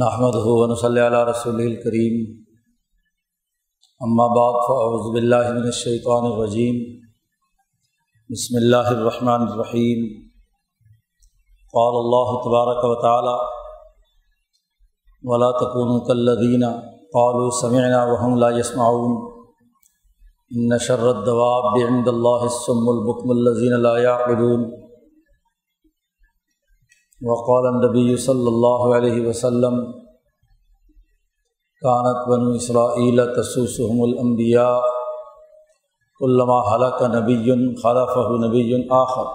نحمده ونصلی علی رسوله الکریم، اما بعد فاعوذ باللہ من الشیطان الرجیم، بسم اللہ الرحمن الرحیم۔ قال اللہ تبارک و تعالی ولا تکونوا کالذین قالوا سمعنا وهم لا يسمعون ان شر الدواب عند اللہ الصم البکم الذین لا یعقلون۔ وقال النبی صلی اللہ علیہ وسلم کانت بنو اسرائیل تسوسهم الانبیاء کلما ہلک نبی خلفہ نبی آخر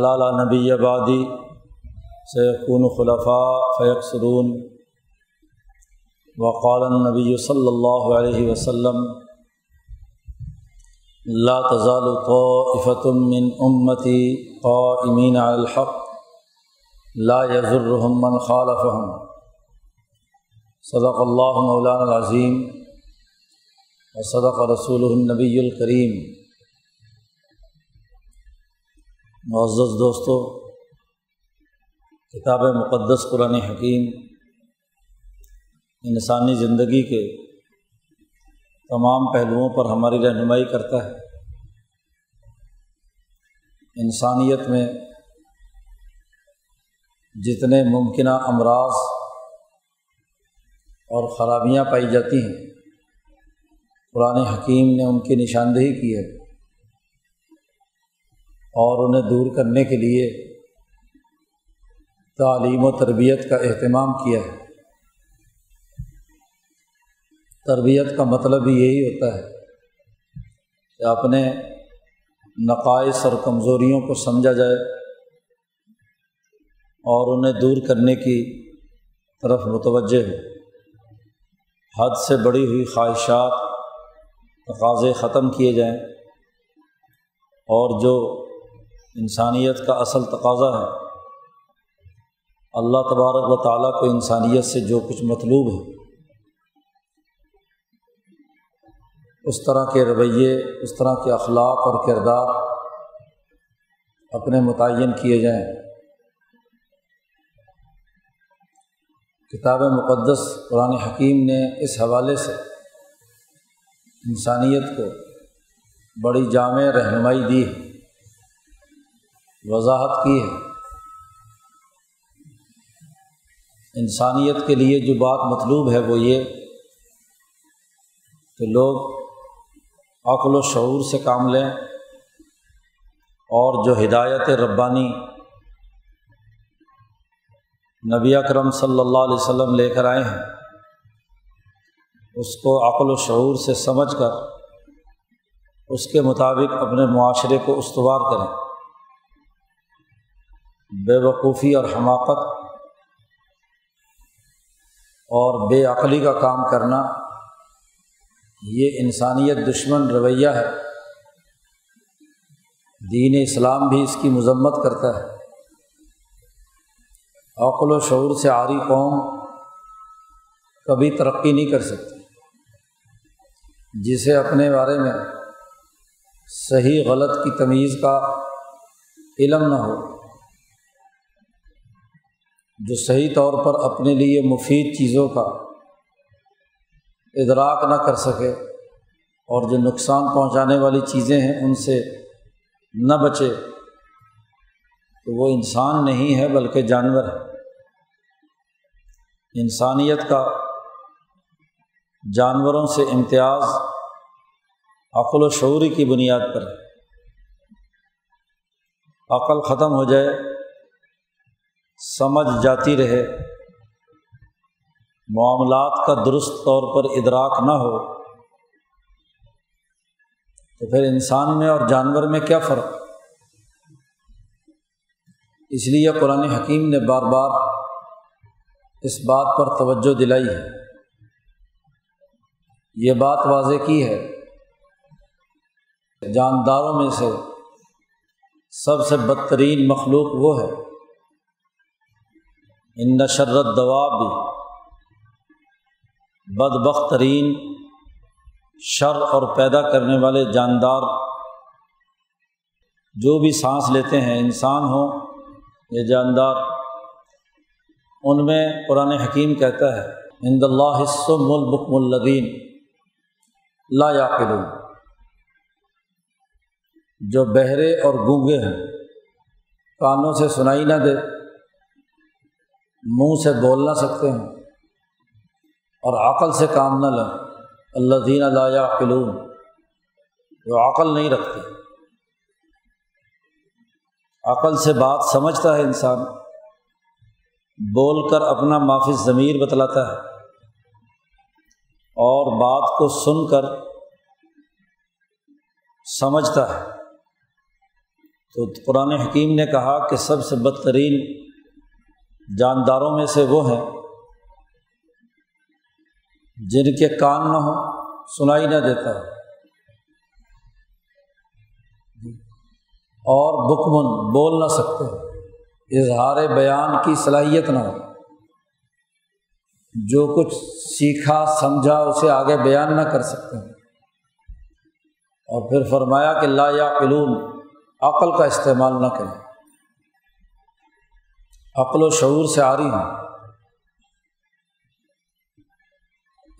الا لا نبی بعدی سیکون خلفاء فیکثرون۔ وقال النبی صلی اللہ علیہ وسلم لا تزال طائفة من أمتي قائمين على الحق لا يضرهم من خالفهم۔ صدق اللہ مولانا العظیم وصدق رسولہ النبی الکریم۔ معزز دوستو، کتاب مقدس قرآن حکیم انسانی زندگی کے تمام پہلوؤں پر ہماری رہنمائی کرتا ہے۔ انسانیت میں جتنے ممکنہ امراض اور خرابیاں پائی جاتی ہیں، قرآن حکیم نے ان کی نشاندہی کی ہے اور انہیں دور کرنے کے لیے تعلیم و تربیت کا اہتمام کیا ہے۔ تربیت کا مطلب یہی ہوتا ہے کہ اپنے نقائص اور کمزوریوں کو سمجھا جائے اور انہیں دور کرنے کی طرف متوجہ ہو، حد سے بڑی ہوئی خواہشات تقاضے ختم کیے جائیں اور جو انسانیت کا اصل تقاضا ہے، اللہ تبارک و تعالیٰ کو انسانیت سے جو کچھ مطلوب ہے اس طرح کے رویے، اس طرح کے اخلاق اور کردار اپنے متعین کیے جائیں۔ کتاب مقدس قرآن حکیم نے اس حوالے سے انسانیت کو بڑی جامع رہنمائی دی ہے، وضاحت کی ہے۔ انسانیت کے لیے جو بات مطلوب ہے وہ یہ کہ لوگ عقل و شعور سے کام لیں اور جو ہدایت ربانی نبی اکرم صلی اللہ علیہ وسلم لے کر آئے ہیں اس کو عقل و شعور سے سمجھ کر اس کے مطابق اپنے معاشرے کو استوار کریں۔ بے وقوفی اور حماقت اور بے عقلی کا کام کرنا یہ انسانیت دشمن رویہ ہے۔ دین اسلام بھی اس کی مذمت کرتا ہے۔ عقل و شعور سے عاری قوم کبھی ترقی نہیں کر سکتی۔ جسے اپنے بارے میں صحیح غلط کی تمیز کا علم نہ ہو، جو صحیح طور پر اپنے لیے مفید چیزوں کا ادراک نہ کر سکے اور جو نقصان پہنچانے والی چیزیں ہیں ان سے نہ بچے، تو وہ انسان نہیں ہے بلکہ جانور ہے۔ انسانیت کا جانوروں سے امتیاز عقل و شعوری کی بنیاد پر ہے۔ عقل ختم ہو جائے، سمجھ جاتی رہے، معاملات کا درست طور پر ادراک نہ ہو، تو پھر انسان میں اور جانور میں کیا فرق؟ اس لیے قرآن حکیم نے بار بار اس بات پر توجہ دلائی ہے۔ یہ بات واضح کی ہے جانداروں میں سے سب سے بدترین مخلوق وہ ہے، ان شر الدواب، بدبخت ترین شر اور پیدا کرنے والے جاندار جو بھی سانس لیتے ہیں، انسان ہوں یا جاندار، ان میں قرآن حکیم کہتا ہے عند اللہ الصم البکم الذین لا یعقلون، جو بہرے اور گونگے ہیں، کانوں سے سنائی نہ دے، منہ سے بول نہ سکتے ہیں اور عقل سے کام نہ لیں، الذین لا یعقلون، جو عقل نہیں رکھتے۔ عقل سے بات سمجھتا ہے انسان، بول کر اپنا معافی ضمیر بتلاتا ہے اور بات کو سن کر سمجھتا ہے۔ تو قرآن حکیم نے کہا کہ سب سے بدترین جانداروں میں سے وہ ہیں جن کے کان نہ ہوں، سنائی نہ دیتا ہے، اور بکمن، بول نہ سکتے ہیں، اظہار بیان کی صلاحیت نہ ہو، جو کچھ سیکھا سمجھا اسے آگے بیان نہ کر سکتے ہیں۔ اور پھر فرمایا کہ لا یعقلون، عقل کا استعمال نہ کریں، عقل و شعور سے عاری ہوں۔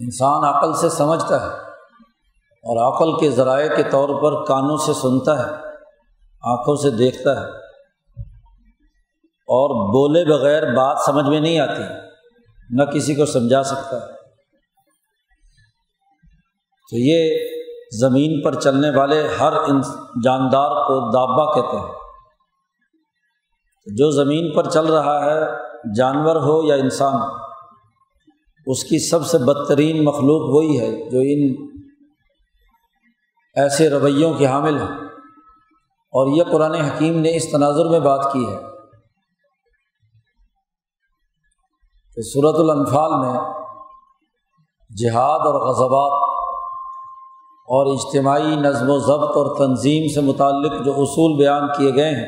انسان عقل سے سمجھتا ہے اور عقل کے ذرائع کے طور پر کانوں سے سنتا ہے، آنکھوں سے دیکھتا ہے، اور بولے بغیر بات سمجھ میں نہیں آتی، نہ کسی کو سمجھا سکتا ہے۔ تو یہ زمین پر چلنے والے ہر جاندار کو دابہ کہتے ہیں۔ جو زمین پر چل رہا ہے، جانور ہو یا انسان، اس کی سب سے بدترین مخلوق وہی ہے جو ان ایسے رویوں کی حامل ہے۔ اور یہ قرآن حکیم نے اس تناظر میں بات کی ہے۔ سورۃ الانفال میں جہاد اور غزوات اور اجتماعی نظم و ضبط اور تنظیم سے متعلق جو اصول بیان کیے گئے ہیں،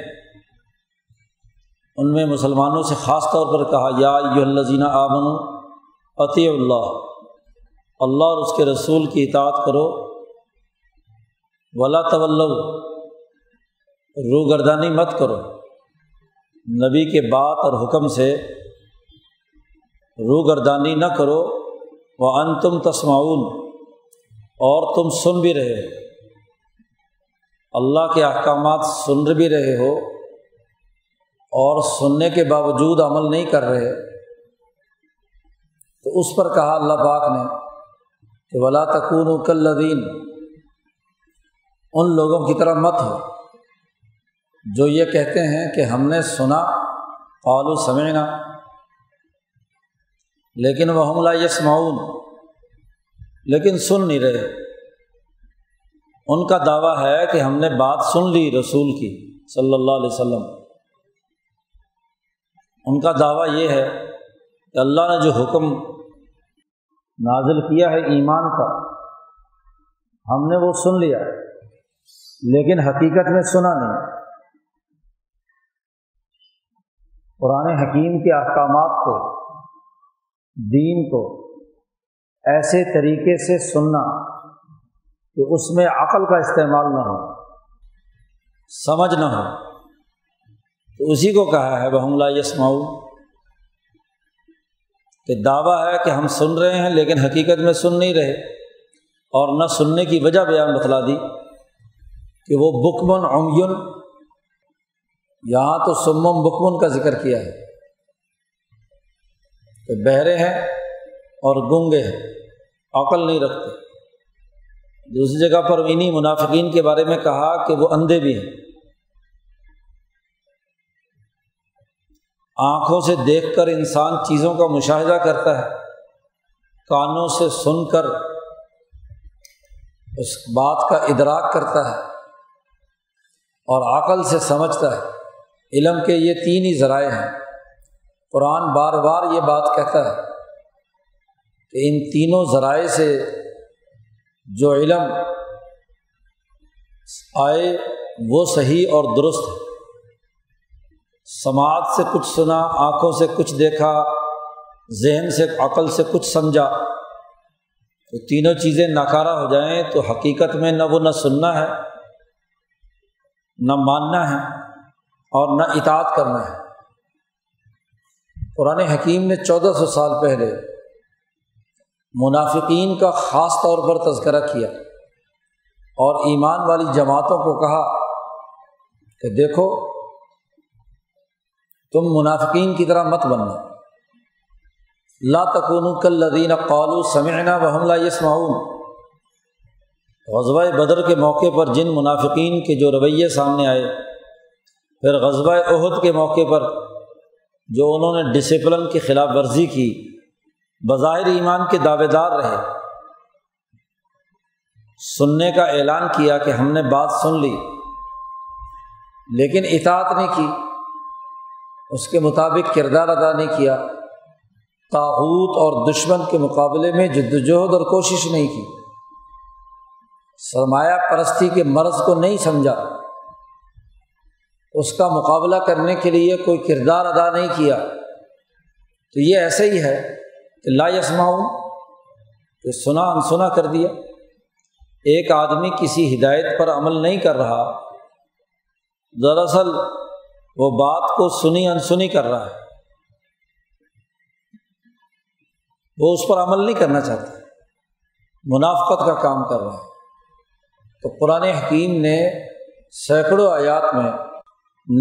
ان میں مسلمانوں سے خاص طور پر کہا یا ایھا الذین آمنوا اطیعوا اللہ، اللہ اور اس کے رسول کی اطاعت کرو، ولا تولوا، روگردانی مت کرو، نبی کے بات اور حکم سے روگردانی نہ کرو، وانتم تسمعون، اور تم سن بھی رہے ہو، اللہ کے احکامات سن بھی رہے ہو اور سننے کے باوجود عمل نہیں کر رہے۔ تو اس پر کہا اللہ پاک نے کہ ولا تکونوا کالذین، ان لوگوں کی طرح مت ہو جو یہ کہتے ہیں کہ ہم نے سنا، قالوا سمعنا، لیکن وہم لا یسمعون، لیکن سن نہیں رہے۔ ان کا دعویٰ ہے کہ ہم نے بات سن لی رسول کی صلی اللہ علیہ وسلم، ان کا دعویٰ یہ ہے کہ اللہ نے جو حکم نازل کیا ہے ایمان کا، ہم نے وہ سن لیا، لیکن حقیقت میں سنا نہیں۔ قرآن حکیم کے احکامات کو، دین کو ایسے طریقے سے سننا کہ اس میں عقل کا استعمال نہ ہو، سمجھ نہ ہو، تو اسی کو کہا ہے وَهُمْ لَا يَسْمَعُونَ، کہ دعویٰ ہے کہ ہم سن رہے ہیں لیکن حقیقت میں سن نہیں رہے۔ اور نہ سننے کی وجہ بیان بتلا دی کہ وہ بکمن عمیون، یہاں تو سمم بکمن کا ذکر کیا ہے، بہرے ہیں اور گونگے ہیں، عقل نہیں رکھتے۔ دوسری جگہ پر انہیں منافقین کے بارے میں کہا کہ وہ اندھے بھی ہیں، آنکھوں سے دیکھ کر انسان چیزوں کا مشاہدہ کرتا ہے، کانوں سے سن کر اس بات کا ادراک کرتا ہے، اور عقل سے سمجھتا ہے۔ علم کے یہ تین ہی ذرائع ہیں۔ قرآن بار بار یہ بات کہتا ہے کہ ان تینوں ذرائع سے جو علم آئے وہ صحیح اور درست ہے۔ سماعت سے کچھ سنا، آنکھوں سے کچھ دیکھا، ذہن سے، عقل سے کچھ سمجھا، تو تینوں چیزیں ناکارہ ہو جائیں تو حقیقت میں نہ وہ نہ سننا ہے، نہ ماننا ہے، اور نہ اطاعت کرنا ہے۔ قرآن حکیم نے 1400 سال پہلے منافقین کا خاص طور پر تذکرہ کیا اور ایمان والی جماعتوں کو کہا کہ دیکھو تم منافقین کی طرح مت بننا، لا تکونوا کالذین قالوا سمعنا وہم لا یسمعون۔ غزوہ بدر کے موقع پر جن منافقین کے جو رویے سامنے آئے، پھر غزوہ احد کے موقع پر جو انہوں نے ڈسپلن کی خلاف ورزی کی، بظاہر ایمان کے دعوے دار رہے، سننے کا اعلان کیا کہ ہم نے بات سن لی لیکن اطاعت نہیں کی، اس کے مطابق کردار ادا نہیں کیا، طاغوت اور دشمن کے مقابلے میں جدوجہد اور کوشش نہیں کی، سرمایہ پرستی کے مرض کو نہیں سمجھا، اس کا مقابلہ کرنے کے لیے کوئی کردار ادا نہیں کیا، تو یہ ایسے ہی ہے کہ لا یسمعون، کہ سنا انسنا کر دیا۔ ایک آدمی کسی ہدایت پر عمل نہیں کر رہا، دراصل وہ بات کو سنی انسنی کر رہا ہے، وہ اس پر عمل نہیں کرنا چاہتا، منافقت کا کام کر رہا ہے۔ تو قرآن حکیم نے سینکڑوں آیات میں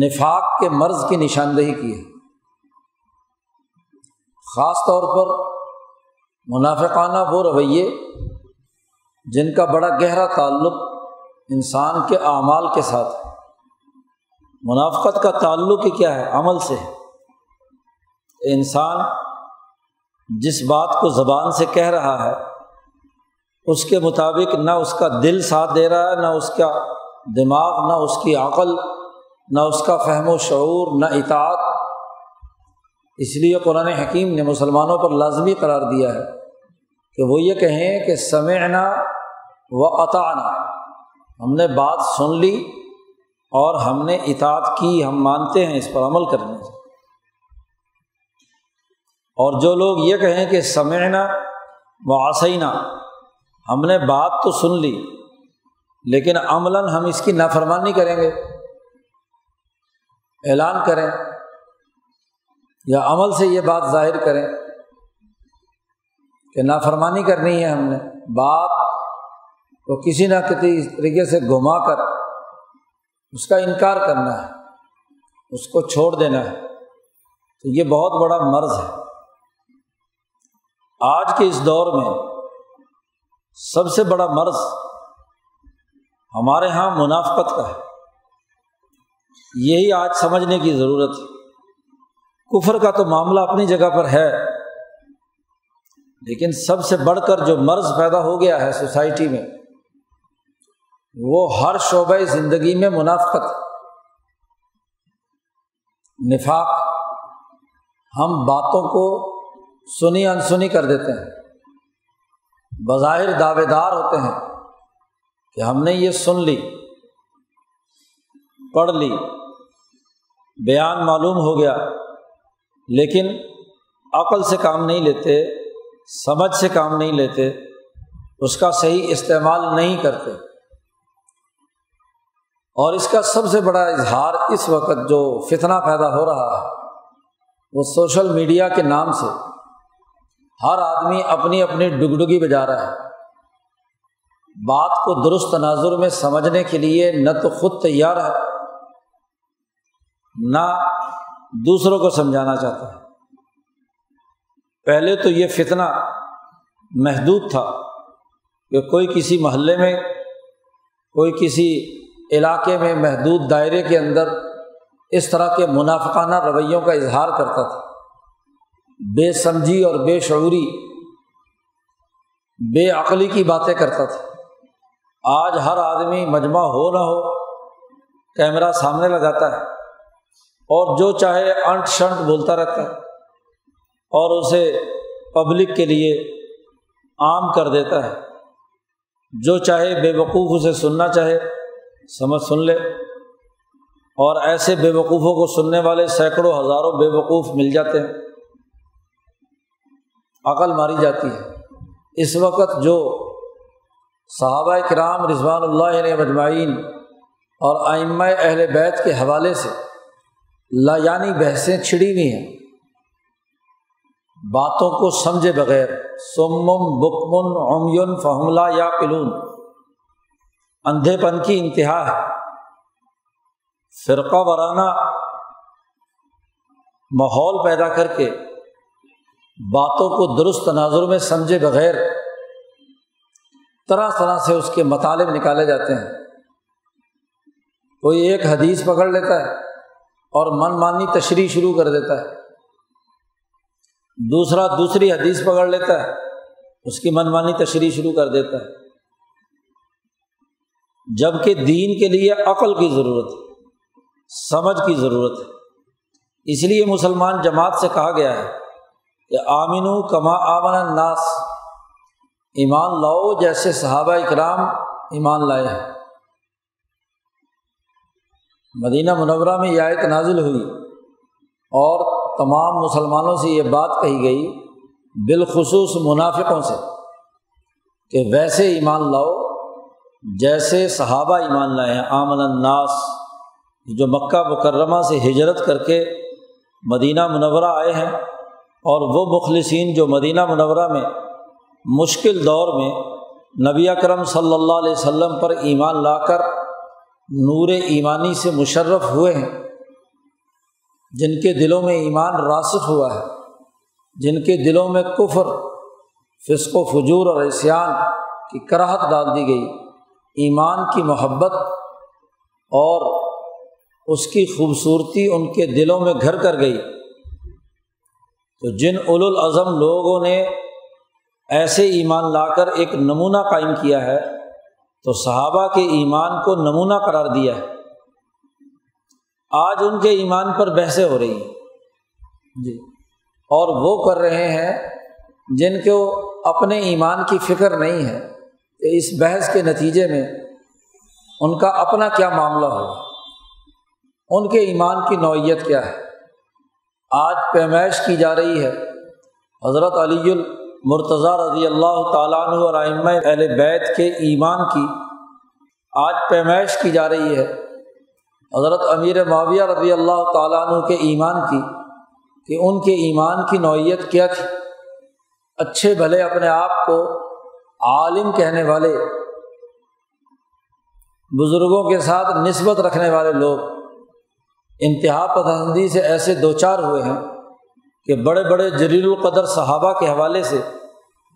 نفاق کے مرض کی نشاندہی کی ہے، خاص طور پر منافقانہ وہ رویے جن کا بڑا گہرا تعلق انسان کے اعمال کے ساتھ ہے۔ منافقت کا تعلق ہی کیا ہے؟ عمل سے ہے۔ انسان جس بات کو زبان سے کہہ رہا ہے اس کے مطابق نہ اس کا دل ساتھ دے رہا ہے، نہ اس کا دماغ، نہ اس کی عقل، نہ اس کا فہم و شعور، نہ اطاعت۔ اس لیے قرآن حکیم نے مسلمانوں پر لازمی قرار دیا ہے کہ وہ یہ کہیں کہ سمعنا و اطعنا، ہم نے بات سن لی اور ہم نے اطاعت کی، ہم مانتے ہیں، اس پر عمل کرنے سے۔ اور جو لوگ یہ کہیں کہ سمعنا و عصینا، ہم نے بات تو سن لی لیکن عملاً ہم اس کی نافرمانی کریں گے، اعلان کریں یا عمل سے یہ بات ظاہر کریں کہ نافرمانی کرنی ہے، ہم نے بات کو کسی نہ کسی طریقے سے گھما کر اس کا انکار کرنا ہے، اس کو چھوڑ دینا ہے، تو یہ بہت بڑا مرض ہے۔ آج کے اس دور میں سب سے بڑا مرض ہمارے ہاں منافقت کا ہے، یہی آج سمجھنے کی ضرورت ہے۔ کفر کا تو معاملہ اپنی جگہ پر ہے، لیکن سب سے بڑھ کر جو مرض پیدا ہو گیا ہے سوسائٹی میں، وہ ہر شعبۂ زندگی میں منافقت، نفاق۔ ہم باتوں کو سنی انسنی کر دیتے ہیں، بظاہر دعوے دار ہوتے ہیں کہ ہم نے یہ سن لی، پڑھ لی، بیان معلوم ہو گیا، لیکن عقل سے کام نہیں لیتے، سمجھ سے کام نہیں لیتے، اس کا صحیح استعمال نہیں کرتے۔ اور اس کا سب سے بڑا اظہار اس وقت جو فتنہ پیدا ہو رہا ہے وہ سوشل میڈیا کے نام سے ہر آدمی اپنی اپنی ڈگڈگی بجا رہا ہے۔ بات کو درست تناظر میں سمجھنے کے لیے نہ تو خود تیار ہے، نہ دوسروں کو سمجھانا چاہتا ہے۔ پہلے تو یہ فتنہ محدود تھا کہ کوئی کسی محلے میں، کوئی کسی علاقے میں، محدود دائرے کے اندر اس طرح کے منافقانہ رویوں کا اظہار کرتا تھا، بے سمجھی اور بے شعوری، بے عقلی کی باتیں کرتا تھا۔ آج ہر آدمی مجمع ہو نہ ہو کیمرہ سامنے لگاتا ہے اور جو چاہے انٹ شنٹ بولتا رہتا ہے اور اسے پبلک کے لیے عام کر دیتا ہے، جو چاہے بے وقوف اسے سننا چاہے سمجھ سن لے، اور ایسے بے وقوفوں کو سننے والے سینکڑوں ہزاروں بے وقوف مل جاتے ہیں، عقل ماری جاتی ہے۔ اس وقت جو صحابہ کرام رضوان اللہ علیہ اجمعین اور ائمہ اہل بیت کے حوالے سے لایانی بحثیں چھڑی ہوئی ہیں، باتوں کو سمجھے بغیر، سم بکم عمی فہم لا یعقلون، اندھے پن کی انتہا ہے۔ فرقہ وارانہ ماحول پیدا کر کے باتوں کو درست تناظر میں سمجھے بغیر طرح طرح سے اس کے مطالب نکالے جاتے ہیں۔ کوئی ایک حدیث پکڑ لیتا ہے اور من مانی تشریح شروع کر دیتا ہے، دوسرا دوسری حدیث پکڑ لیتا ہے، اس کی من مانی تشریح شروع کر دیتا ہے، جبکہ دین کے لیے عقل کی ضرورت ہے، سمجھ کی ضرورت ہے۔ اس لیے مسلمان جماعت سے کہا گیا ہے کہ آمنو کما آمن الناس، ایمان لاؤ جیسے صحابہ اکرام ایمان لائے ہیں۔ مدینہ منورہ میں یہ آیت نازل ہوئی اور تمام مسلمانوں سے یہ بات کہی گئی، بالخصوص منافقوں سے، کہ ویسے ایمان لاؤ جیسے صحابہ ایمان لائے ہیں۔ آمن الناس، جو مکہ مکرمہ سے ہجرت کر کے مدینہ منورہ آئے ہیں، اور وہ مخلصین جو مدینہ منورہ میں مشکل دور میں نبی اکرم صلی اللہ علیہ وسلم پر ایمان لا کر نور ایمانی سے مشرف ہوئے ہیں، جن کے دلوں میں ایمان راسخ ہوا ہے، جن کے دلوں میں کفر، فسق و فجور اور عصیان کی کراہت ڈال دی گئی، ایمان کی محبت اور اس کی خوبصورتی ان کے دلوں میں گھر کر گئی۔ تو جن اولوالعزم لوگوں نے ایسے ایمان لا کر ایک نمونہ قائم کیا ہے، تو صحابہ کے ایمان کو نمونہ قرار دیا ہے۔ آج ان کے ایمان پر بحثیں ہو رہی ہیں جی، اور وہ کر رہے ہیں جن کو اپنے ایمان کی فکر نہیں ہے کہ اس بحث کے نتیجے میں ان کا اپنا کیا معاملہ ہو، ان کے ایمان کی نوعیت کیا ہے۔ آج پیمائش کی جا رہی ہے حضرت علی المرتضیٰ رضی اللہ تعالیٰ عنہ اور ائمہ اہل بیت کے ایمان کی، آج پیمائش کی جا رہی ہے حضرت امیر معاویہ رضی اللہ تعالیٰ عنہ کے ایمان کی، کہ ان کے ایمان کی نوعیت کیا تھی۔ اچھے بھلے اپنے آپ کو عالم کہنے والے بزرگوں کے ساتھ نسبت رکھنے والے لوگ انتہا پسندی سے ایسے دوچار ہوئے ہیں کہ بڑے بڑے جلیل القدر صحابہ کے حوالے سے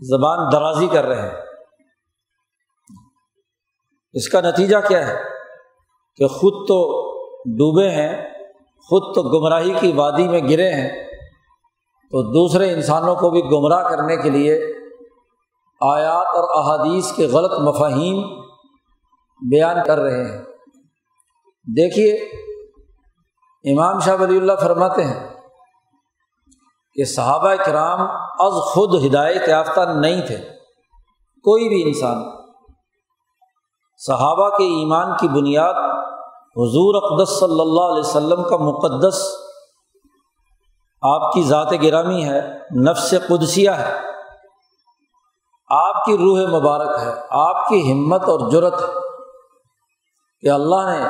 زبان درازی کر رہے ہیں۔ اس کا نتیجہ کیا ہے کہ خود تو ڈوبے ہیں، خود تو گمراہی کی وادی میں گرے ہیں، تو دوسرے انسانوں کو بھی گمراہ کرنے کے لیے آیات اور احادیث کے غلط مفاہیم بیان کر رہے ہیں۔ دیکھیے امام شاہ ولی اللہ فرماتے ہیں کہ صحابہ کرام از خود ہدایت یافتہ نہیں تھے، کوئی بھی انسان۔ صحابہ کے ایمان کی بنیاد حضور اقدس صلی اللہ علیہ وسلم کا مقدس، آپ کی ذات گرامی ہے، نفس قدسیہ ہے، آپ کی روح مبارک ہے، آپ کی ہمت اور جرأت ہے کہ اللہ نے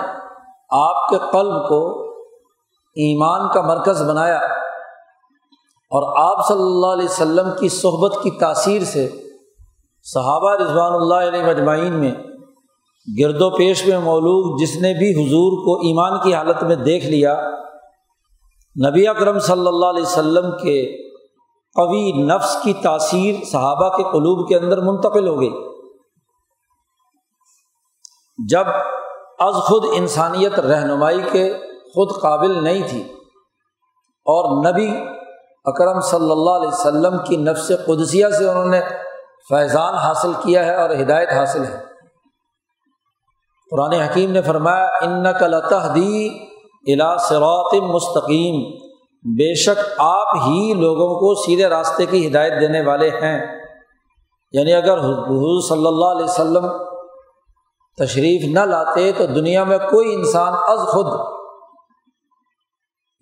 آپ کے قلب کو ایمان کا مرکز بنایا، اور آپ صلی اللہ علیہ وسلم کی صحبت کی تاثیر سے صحابہ رضوان اللہ علیہ اجمعین میں گرد و پیش میں مولوگ جس نے بھی حضور کو ایمان کی حالت میں دیکھ لیا، نبی اکرم صلی اللہ علیہ وسلم کے قوی نفس کی تاثیر صحابہ کے قلوب کے اندر منتقل ہو گئی۔ جب از خود انسانیت رہنمائی کے خود قابل نہیں تھی، اور نبی اکرم صلی اللہ علیہ وسلم کی نفس قدسیہ سے انہوں نے فیضان حاصل کیا ہے اور ہدایت حاصل ہے۔ قرآن حکیم نے فرمایا انک لتہدی الی صراط مستقیم، بے شک آپ ہی لوگوں کو سیدھے راستے کی ہدایت دینے والے ہیں۔ یعنی اگر حضور صلی اللہ علیہ وسلم تشریف نہ لاتے تو دنیا میں کوئی انسان از خود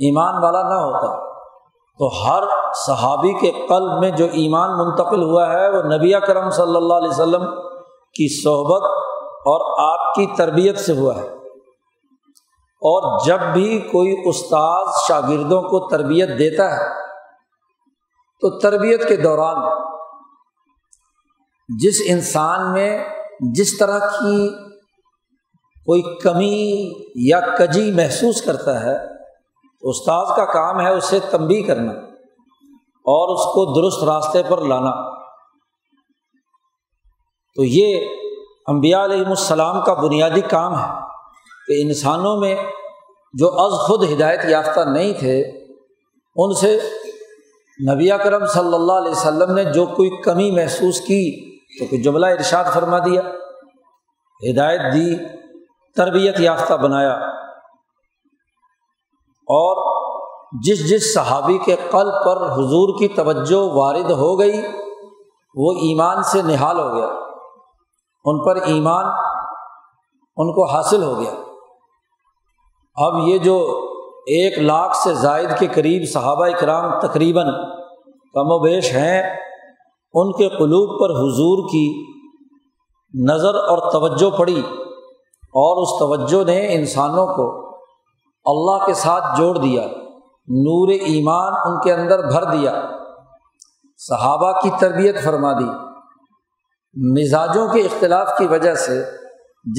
ایمان والا نہ ہوتا۔ تو ہر صحابی کے قلب میں جو ایمان منتقل ہوا ہے وہ نبی اکرم صلی اللہ علیہ وسلم کی صحبت اور آپ کی تربیت سے ہوا ہے۔ اور جب بھی کوئی استاد شاگردوں کو تربیت دیتا ہے تو تربیت کے دوران جس انسان میں جس طرح کی کوئی کمی یا کجی محسوس کرتا ہے استاد کا کام ہے اسے تنبیہ کرنا اور اس کو درست راستے پر لانا۔ تو یہ انبیاء علیہ السلام کا بنیادی کام ہے کہ انسانوں میں جو از خود ہدایت یافتہ نہیں تھے ان سے نبی اکرم صلی اللہ علیہ وسلم نے جو کوئی کمی محسوس کی تو کوئی جملہ ارشاد فرما دیا، ہدایت دی، تربیت یافتہ بنایا۔ اور جس جس صحابی کے قلب پر حضور کی توجہ وارد ہو گئی وہ ایمان سے نہال ہو گیا، ان پر ایمان ان کو حاصل ہو گیا۔ اب یہ جو 1,00,000 سے زائد کے قریب صحابہ اکرام تقریباً کم و بیش ہیں، ان کے قلوب پر حضور کی نظر اور توجہ پڑی اور اس توجہ نے انسانوں کو اللہ کے ساتھ جوڑ دیا، نور ایمان ان کے اندر بھر دیا، صحابہ کی تربیت فرما دی۔ مزاجوں کے اختلاف کی وجہ سے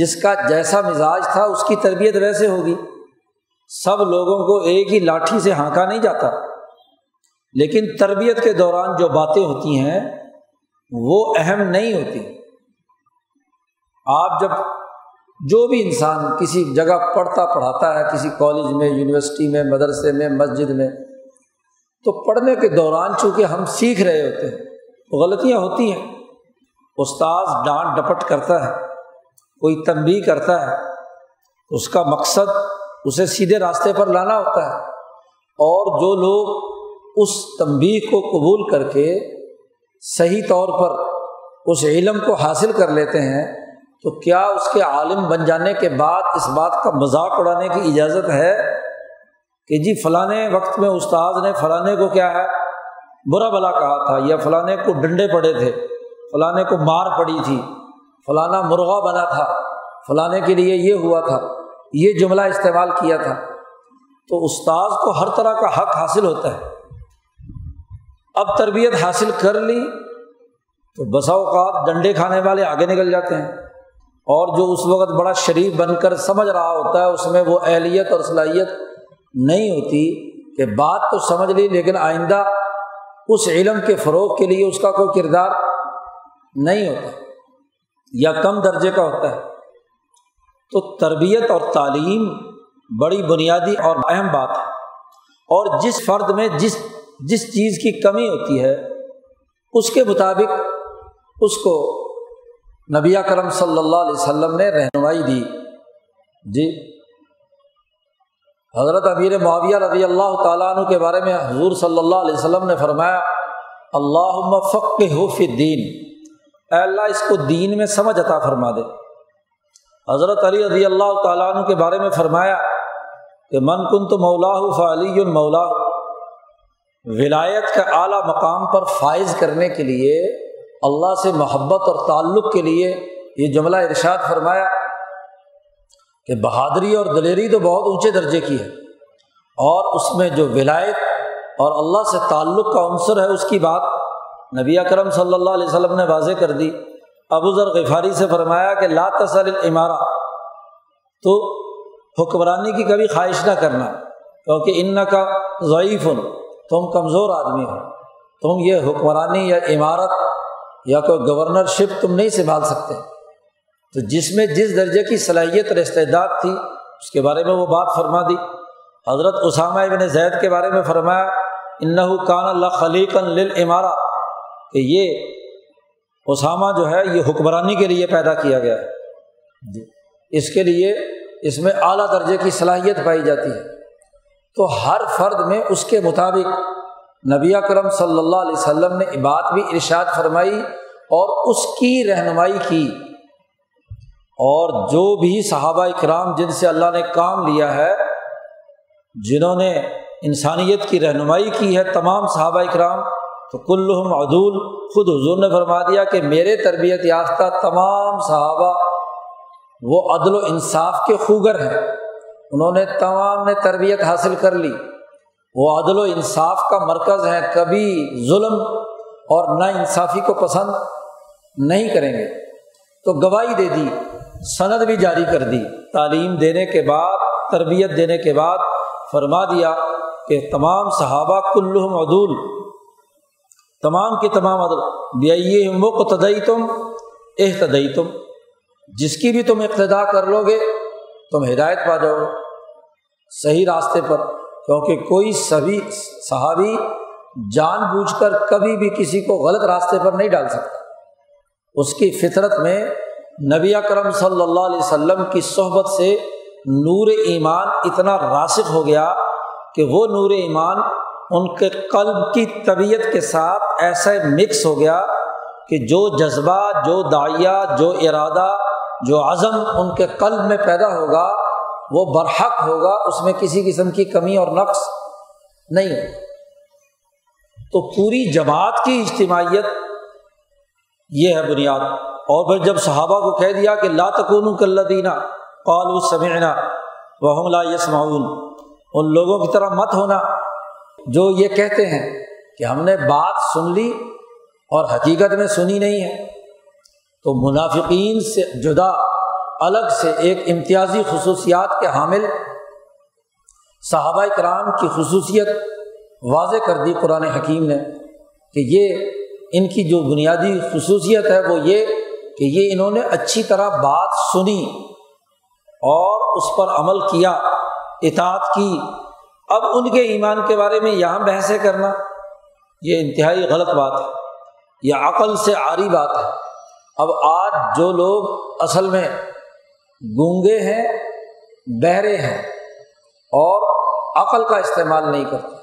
جس کا جیسا مزاج تھا اس کی تربیت ویسے ہوگی، سب لوگوں کو ایک ہی لاٹھی سے ہانکا نہیں جاتا، لیکن تربیت کے دوران جو باتیں ہوتی ہیں وہ اہم نہیں ہوتی۔ آپ جب جو بھی انسان کسی جگہ پڑھتا پڑھاتا ہے، کسی کالج میں، یونیورسٹی میں، مدرسے میں، مسجد میں، تو پڑھنے کے دوران چونکہ ہم سیکھ رہے ہوتے ہیں، غلطیاں ہوتی ہیں، استاذ ڈانٹ ڈپٹ کرتا ہے، کوئی تنبیہ کرتا ہے، اس کا مقصد اسے سیدھے راستے پر لانا ہوتا ہے۔ اور جو لوگ اس تنبیہ کو قبول کر کے صحیح طور پر اس علم کو حاصل کر لیتے ہیں تو کیا اس کے عالم بن جانے کے بعد اس بات کا مذاق اڑانے کی اجازت ہے کہ جی فلانے وقت میں استاذ نے فلانے کو کیا ہے برا بھلا کہا تھا، یا فلانے کو ڈنڈے پڑے تھے، فلانے کو مار پڑی تھی، فلانا مرغا بنا تھا، فلانے کے لیے یہ ہوا تھا، یہ جملہ استعمال کیا تھا۔ تو استاذ کو ہر طرح کا حق حاصل ہوتا ہے۔ اب تربیت حاصل کر لی تو بسا اوقات ڈنڈے کھانے والے آگے نکل جاتے ہیں، اور جو اس وقت بڑا شریف بن کر سمجھ رہا ہوتا ہے اس میں وہ اہلیت اور صلاحیت نہیں ہوتی کہ بات تو سمجھ لی لیکن آئندہ اس علم کے فروغ کے لیے اس کا کوئی کردار نہیں ہوتا یا کم درجے کا ہوتا ہے۔ تو تربیت اور تعلیم بڑی بنیادی اور اہم بات ہے، اور جس فرد میں جس چیز کی کمی ہوتی ہے اس کے مطابق اس کو نبی اکرم صلی اللہ علیہ وسلم نے رہنمائی دی۔ جی حضرت امیر معاویہ رضی اللہ تعالیٰ عنہ کے بارے میں حضور صلی اللہ علیہ وسلم نے فرمایا، اللہم فقہہ فی الدین، اے اللہ اس کو دین میں سمجھ عطا فرما دے۔ حضرت علی رضی اللہ تعالیٰ عنہ کے بارے میں فرمایا کہ من کنت مولاہ فعلی مولاہ، ولایت کا اعلیٰ مقام پر فائز کرنے کے لیے، اللہ سے محبت اور تعلق کے لیے یہ جملہ ارشاد فرمایا کہ بہادری اور دلیری تو بہت اونچے درجے کی ہے، اور اس میں جو ولایت اور اللہ سے تعلق کا عنصر ہے اس کی بات نبی اکرم صلی اللہ علیہ وسلم نے واضح کر دی۔ ابو ذر غفاری سے فرمایا کہ لا تسل الامارہ، تو حکمرانی کی کبھی خواہش نہ کرنا، کیونکہ انکا ضعیف، تم کمزور آدمی ہو، تم یہ حکمرانی یا امارت یا کوئی گورنر شپ تم نہیں سنبھال سکتے۔ تو جس میں جس درجے کی صلاحیت اور استعداد تھی اس کے بارے میں وہ بات فرما دی۔ حضرت اسامہ ابن زید کے بارے میں فرمایا، انہ کان خلیقا للامارہ، کہ یہ اسامہ جو ہے یہ حکمرانی کے لیے پیدا کیا گیا ہے، اس کے لیے اس میں اعلیٰ درجے کی صلاحیت پائی جاتی ہے۔ تو ہر فرد میں اس کے مطابق نبی اکرم صلی اللہ علیہ وسلم نے بات بھی ارشاد فرمائی اور اس کی رہنمائی کی، اور جو بھی صحابہ اکرام جن سے اللہ نے کام لیا ہے، جنہوں نے انسانیت کی رہنمائی کی ہے، تمام صحابہ اکرام تو کلہم عدول، خود حضور نے فرما دیا کہ میرے تربیت یافتہ تمام صحابہ وہ عدل و انصاف کے خوگر ہیں، انہوں نے تمام نے تربیت حاصل کر لی، وہ عدل و انصاف کا مرکز ہیں، کبھی ظلم اور نا انصافی کو پسند نہیں کریں گے۔ تو گواہی دے دی، سند بھی جاری کر دی، تعلیم دینے کے بعد، تربیت دینے کے بعد فرما دیا کہ تمام صحابہ کلہم عدول، تمام کی تمام عدل، بِأَيِّهِمْ اقْتَدَیْتُمْ اِہْتَدَیْتُمْ، جس کی بھی تم اقتدا کر لو گے تم ہدایت پا جاؤ گے صحیح راستے پر، کیونکہ کوئی صحابی جان بوجھ کر کبھی بھی کسی کو غلط راستے پر نہیں ڈال سکتا۔ اس کی فطرت میں نبی اکرم صلی اللہ علیہ وسلم کی صحبت سے نور ایمان اتنا راسخ ہو گیا کہ وہ نور ایمان ان کے قلب کی طبیعت کے ساتھ ایسا مکس ہو گیا کہ جو جذبہ، جو داعیہ، جو ارادہ، جو عزم ان کے قلب میں پیدا ہوگا وہ برحق ہوگا، اس میں کسی قسم کی کمی اور نقص نہیں ہوگا۔ تو پوری جماعت کی اجتماعیت یہ ہے بنیاد۔ اور پھر جب صحابہ کو کہہ دیا کہ لا تکونوا کالذین قالوا سمعنا وہم لا یسمعون، ان لوگوں کی طرح مت ہونا جو یہ کہتے ہیں کہ ہم نے بات سن لی اور حقیقت میں سنی نہیں ہے۔ تو منافقین سے جدا الگ سے ایک امتیازی خصوصیات کے حامل صحابہ کرام کی خصوصیت واضح کر دی قرآن حکیم نے، کہ یہ ان کی جو بنیادی خصوصیت ہے وہ یہ کہ یہ انہوں نے اچھی طرح بات سنی اور اس پر عمل کیا، اطاعت کی۔ اب ان کے ایمان کے بارے میں یہاں بحثیں کرنا یہ انتہائی غلط بات ہے، یہ عقل سے عاری بات ہے۔ اب آج جو لوگ اصل میں گونگے ہیں، بہرے ہیں اور عقل کا استعمال نہیں کرتے،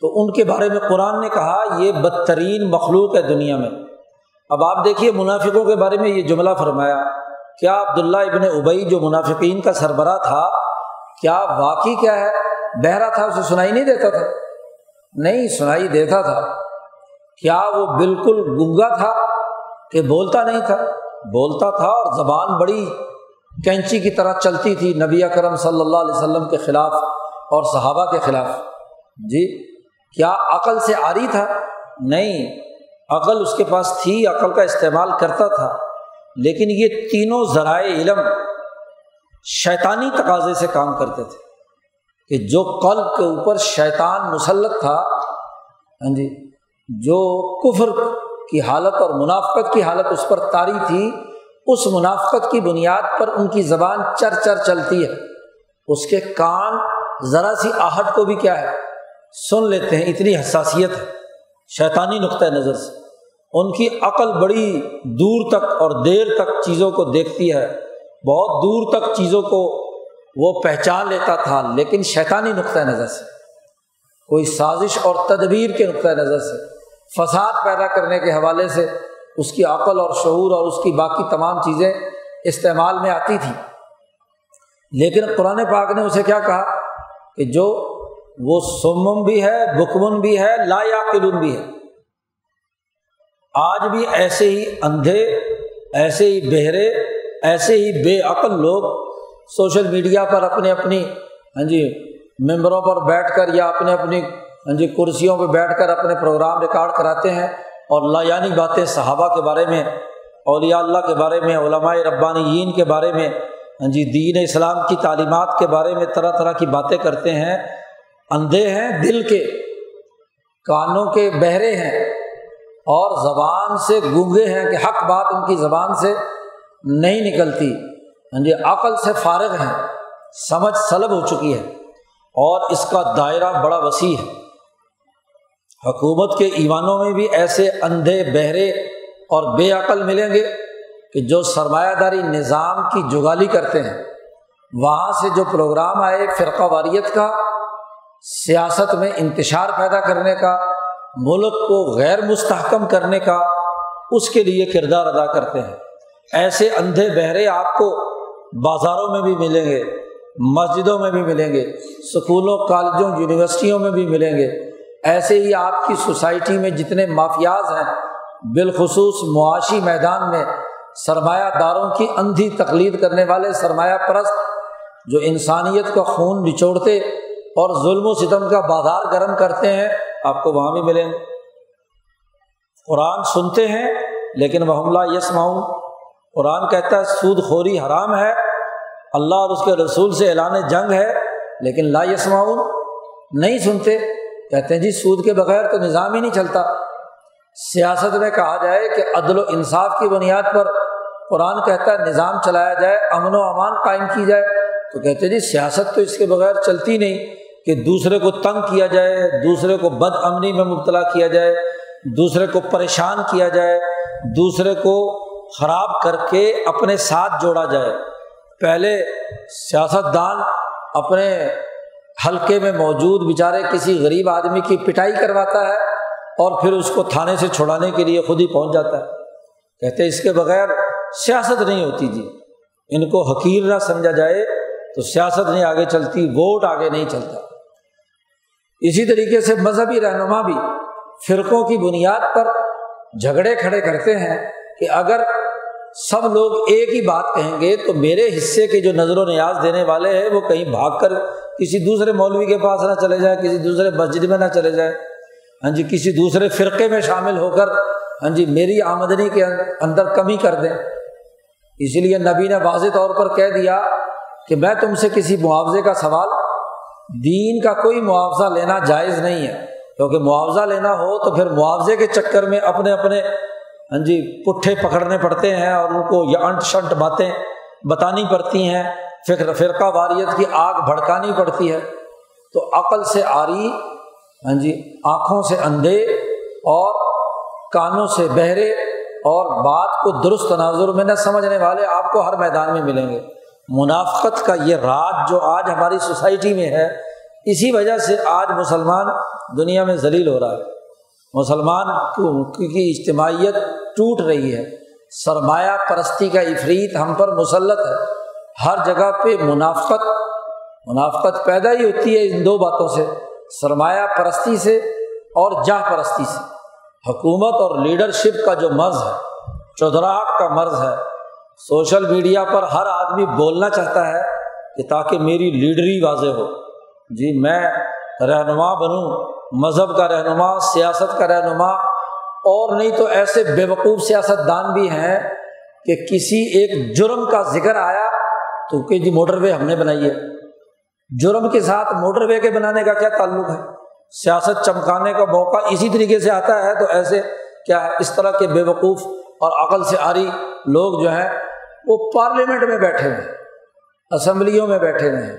تو ان کے بارے میں قرآن نے کہا یہ بدترین مخلوق ہے دنیا میں۔ اب آپ دیکھیے منافقوں کے بارے میں یہ جملہ فرمایا، کیا عبداللہ ابن ابی جو منافقین کا سربراہ تھا، کیا واقعی کیا ہے بہرا تھا، اسے سنائی نہیں دیتا تھا؟ نہیں، سنائی دیتا تھا۔ کیا وہ بالکل گنگا تھا کہ بولتا نہیں تھا؟ بولتا تھا، اور زبان بڑی کینچی کی طرح چلتی تھی نبی اکرم صلی اللہ علیہ وسلم کے خلاف اور صحابہ کے خلاف۔ جی، کیا عقل سے عاری تھا؟ نہیں، عقل اس کے پاس تھی، عقل کا استعمال کرتا تھا، لیکن یہ تینوں ذرائع علم شیطانی تقاضے سے کام کرتے تھے کہ جو قلب کے اوپر شیطان مسلط تھا، ہاں جی، جو کفر کی حالت اور منافقت کی حالت اس پر طاری تھی، اس منافقت کی بنیاد پر ان کی زبان چر چر چلتی ہے، اس کے کان ذرا سی آہٹ کو بھی کیا ہے سن لیتے ہیں، اتنی حساسیت ہے شیطانی نقطہ نظر سے۔ ان کی عقل بڑی دور تک اور دیر تک چیزوں کو دیکھتی ہے، بہت دور تک چیزوں کو وہ پہچان لیتا تھا، لیکن شیطانی نقطہ نظر سے، کوئی سازش اور تدبیر کے نقطہ نظر سے، فساد پیدا کرنے کے حوالے سے اس کی عقل اور شعور اور اس کی باقی تمام چیزیں استعمال میں آتی تھیں۔ لیکن قرآن پاک نے اسے کیا کہا کہ جو وہ سمم بھی ہے، بکمن بھی ہے، لا یعقلون بھی ہے۔ آج بھی ایسے ہی اندھے، ایسے ہی بہرے، ایسے ہی بے عقل لوگ سوشل میڈیا پر اپنے اپنی ممبروں پر بیٹھ کر یا اپنے اپنی کرسیوں پہ بیٹھ کر اپنے پروگرام ریکارڈ کراتے ہیں اور لا یعنی باتیں صحابہ کے بارے میں، اولیاء اللہ کے بارے میں، علماء ربانیین کے بارے میں، دین اسلام کی تعلیمات کے بارے میں طرح طرح کی باتیں کرتے ہیں۔ اندھے ہیں، دل کے، کانوں کے بہرے ہیں اور زبان سے گونگے ہیں کہ حق بات ان کی زبان سے نہیں نکلتی، عقل سے فارغ ہیں، سمجھ سلب ہو چکی ہے اور اس کا دائرہ بڑا وسیع ہے۔ حکومت کے ایوانوں میں بھی ایسے اندھے، بہرے اور بے عقل ملیں گے کہ جو سرمایہ داری نظام کی جغالی کرتے ہیں، وہاں سے جو پروگرام آئے فرقہ واریت کا، سیاست میں انتشار پیدا کرنے کا، ملک کو غیر مستحکم کرنے کا، اس کے لیے کردار ادا کرتے ہیں۔ ایسے اندھے بہرے آپ کو بازاروں میں بھی ملیں گے، مسجدوں میں بھی ملیں گے، سکولوں، کالجوں، یونیورسٹیوں میں بھی ملیں گے۔ ایسے ہی آپ کی سوسائٹی میں جتنے مافیاز ہیں، بالخصوص معاشی میدان میں سرمایہ داروں کی اندھی تقلید کرنے والے سرمایہ پرست، جو انسانیت کا خون نچوڑتے اور ظلم و ستم کا بازار گرم کرتے ہیں، آپ کو وہاں بھی ملیں گے۔ قرآن سنتے ہیں لیکن وَهُمْ لَا يَسْمَعُونَ۔ قرآن کہتا ہے سود خوری حرام ہے، اللہ اور اس کے رسول سے اعلان جنگ ہے، لیکن لا يسمعون، نہیں سنتے، کہتے ہیں جی سود کے بغیر تو نظام ہی نہیں چلتا۔ سیاست میں کہا جائے کہ عدل و انصاف کی بنیاد پر قرآن کہتا ہے نظام چلایا جائے، امن و امان قائم کی جائے، تو کہتے ہیں جی سیاست تو اس کے بغیر چلتی نہیں کہ دوسرے کو تنگ کیا جائے، دوسرے کو بد امنی میں مبتلا کیا جائے، دوسرے کو پریشان کیا جائے، دوسرے کو خراب کر کے اپنے ساتھ جوڑا جائے۔ پہلے سیاستدان اپنے حلقے میں موجود بیچارے کسی غریب آدمی کی پٹائی کرواتا ہے اور پھر اس کو تھانے سے چھڑانے کے لیے خود ہی پہنچ جاتا ہے، کہتے ہیں اس کے بغیر سیاست نہیں ہوتی جی۔ ان کو حقیر نہ سمجھا جائے تو سیاست نہیں آگے چلتی، ووٹ آگے نہیں چلتا۔ اسی طریقے سے مذہبی رہنما بھی فرقوں کی بنیاد پر جھگڑے کھڑے کرتے ہیں کہ اگر سب لوگ ایک ہی بات کہیں گے تو میرے حصے کے جو نظر و نیاز دینے والے ہیں وہ کہیں بھاگ کر کسی دوسرے مولوی کے پاس نہ چلے جائیں، کسی دوسرے مسجد میں نہ چلے جائیں، ہاں جی کسی دوسرے فرقے میں شامل ہو کر ہاں جی میری آمدنی کے اندر کمی کر دیں۔ اسی لیے نبی نے واضح طور پر کہہ دیا کہ میں تم سے کسی معاوضے کا سوال، دین کا کوئی معاوضہ لینا جائز نہیں ہے، کیونکہ معاوضہ لینا ہو تو پھر معاوضے کے چکر میں اپنے اپنے ہاں جی پٹھے پکڑنے پڑتے ہیں اور ان کو یہ انٹ شنٹ باتیں بتانی پڑتی ہیں، فرقہ واریت کی آگ بھڑکانی پڑتی ہے۔ تو عقل سے عاری، ہاں جی آنکھوں سے اندھے اور کانوں سے بہرے اور بات کو درست تناظر میں نہ سمجھنے والے آپ کو ہر میدان میں ملیں گے۔ منافقت کا یہ راج جو آج ہماری سوسائٹی میں ہے، اسی وجہ سے آج مسلمان دنیا میں ذلیل ہو رہا ہے، مسلمان کی اجتماعیت ٹوٹ رہی ہے، سرمایہ پرستی کا عفریت ہم پر مسلط ہے، ہر جگہ پہ منافقت پیدا ہی ہوتی ہے ان دو باتوں سے، سرمایہ پرستی سے اور جاہ پرستی سے۔ حکومت اور لیڈرشپ کا جو مرض ہے، چودراہٹ کا مرض ہے، سوشل میڈیا پر ہر آدمی بولنا چاہتا ہے کہ تاکہ میری لیڈری واضح ہو، جی میں رہنما بنوں، مذہب کا رہنما، سیاست کا رہنما۔ اور نہیں تو ایسے بیوقوف سیاست دان بھی ہیں کہ کسی ایک جرم کا ذکر آیا تو کہ جی موٹر وے ہم نے بنائی ہے، جرم کے ساتھ موٹر وے کے بنانے کا کیا تعلق ہے؟ سیاست چمکانے کا موقع اسی طریقے سے آتا ہے، تو ایسے کیا ہے؟ اس طرح کے بیوقوف اور عقل سے عاری لوگ جو ہیں وہ پارلیمنٹ میں بیٹھے ہوئے ہیں، اسمبلیوں میں بیٹھے ہوئے ہیں،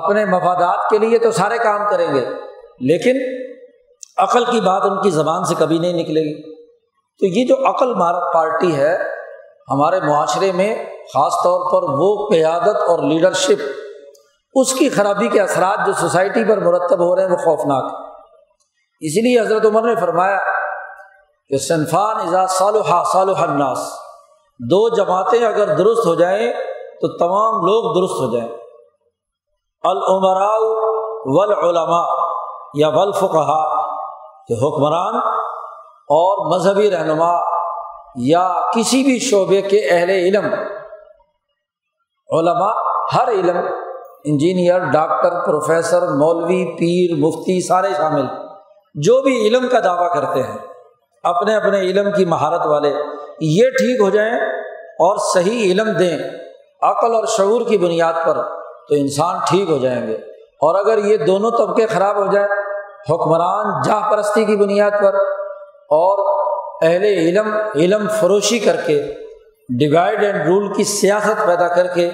اپنے مفادات کے لیے تو سارے کام کریں گے لیکن عقل کی بات ان کی زبان سے کبھی نہیں نکلے گی۔ تو یہ جو عقل مارک پارٹی ہے ہمارے معاشرے میں، خاص طور پر وہ قیادت اور لیڈرشپ، اس کی خرابی کے اثرات جو سوسائٹی پر مرتب ہو رہے ہیں وہ خوفناک ہے۔ اسی لیے حضرت عمر نے فرمایا کہ صنفان اذا صالحا صالح الناس، دو جماعتیں اگر درست ہو جائیں تو تمام لوگ درست ہو جائیں، العمراء والعلماء یا والفقہاء، کہ حکمران اور مذہبی رہنما یا کسی بھی شعبے کے اہل علم، علماء ہر علم، انجینئر، ڈاکٹر، پروفیسر، مولوی، پیر، مفتی، سارے شامل، جو بھی علم کا دعویٰ کرتے ہیں اپنے اپنے علم کی مہارت والے، یہ ٹھیک ہو جائیں اور صحیح علم دیں عقل اور شعور کی بنیاد پر، تو انسان ٹھیک ہو جائیں گے۔ اور اگر یہ دونوں طبقے خراب ہو جائیں، حکمران جاہ پرستی کی بنیاد پر اور اہل علم علم فروشی کر کے ڈیوائڈ اینڈ رول کی سیاست پیدا کر کے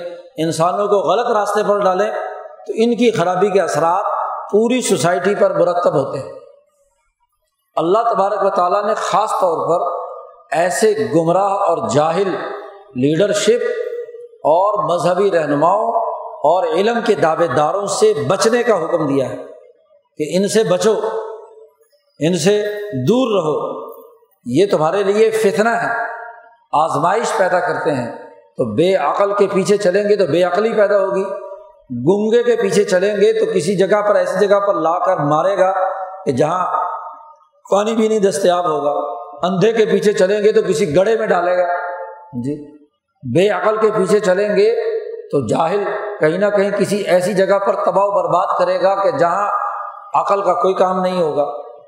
انسانوں کو غلط راستے پر ڈالیں، تو ان کی خرابی کے اثرات پوری سوسائٹی پر مرتب ہوتے ہیں۔ اللہ تبارک و تعالیٰ نے خاص طور پر ایسے گمراہ اور جاہل لیڈرشپ اور مذہبی رہنماؤں اور علم کے دعوے داروں سے بچنے کا حکم دیا ہے کہ ان سے بچو، ان سے دور رہو، یہ تمہارے لیے فتنہ ہے، آزمائش پیدا کرتے ہیں۔ تو بے عقل کے پیچھے چلیں گے تو بے عقلی پیدا ہوگی، گنگے کے پیچھے چلیں گے تو کسی جگہ پر ایسی جگہ پر لا کر مارے گا کہ جہاں پانی بھی نہیں دستیاب ہوگا، اندھے کے پیچھے چلیں گے تو کسی گڑھے میں ڈالے گا، جی بے عقل کے پیچھے چلیں گے تو جاہل کہیں نہ کہیں کسی ایسی جگہ پر تباہ و برباد کرے گا کہ جہاں عقل کا کوئی کام نہیں ہوگا۔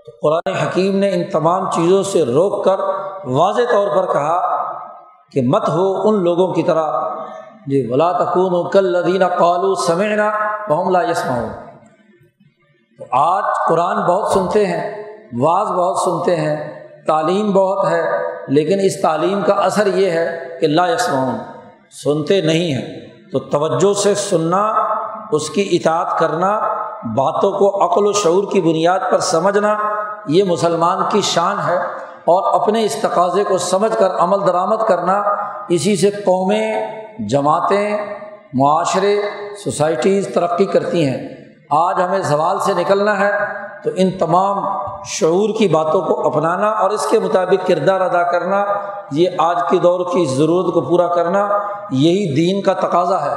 تو قرآن حکیم نے ان تمام چیزوں سے روک کر واضح طور پر کہا کہ مت ہو ان لوگوں کی طرح، جی ولا تکونوا کالذین قالوا سمعنا وہم لا یسمعون۔ تو آج قرآن بہت سنتے ہیں، واعظ بہت سنتے ہیں، تعلیم بہت ہے، لیکن اس تعلیم کا اثر یہ ہے کہ لا یسمعون، سنتے نہیں ہیں۔ تو توجہ سے سننا، اس کی اطاعت کرنا، باتوں کو عقل و شعور کی بنیاد پر سمجھنا، یہ مسلمان کی شان ہے، اور اپنے اس تقاضے کو سمجھ کر عمل درآمد کرنا، اسی سے قومیں، جماعتیں، معاشرے، سوسائٹیز ترقی کرتی ہیں۔ آج ہمیں زوال سے نکلنا ہے تو ان تمام شعور کی باتوں کو اپنانا اور اس کے مطابق کردار ادا کرنا، یہ آج کے دور کی ضرورت کو پورا کرنا، یہی دین کا تقاضا ہے۔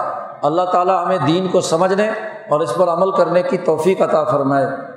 اللہ تعالیٰ ہمیں دین کو سمجھنے اور اس پر عمل کرنے کی توفیق عطا فرمائے۔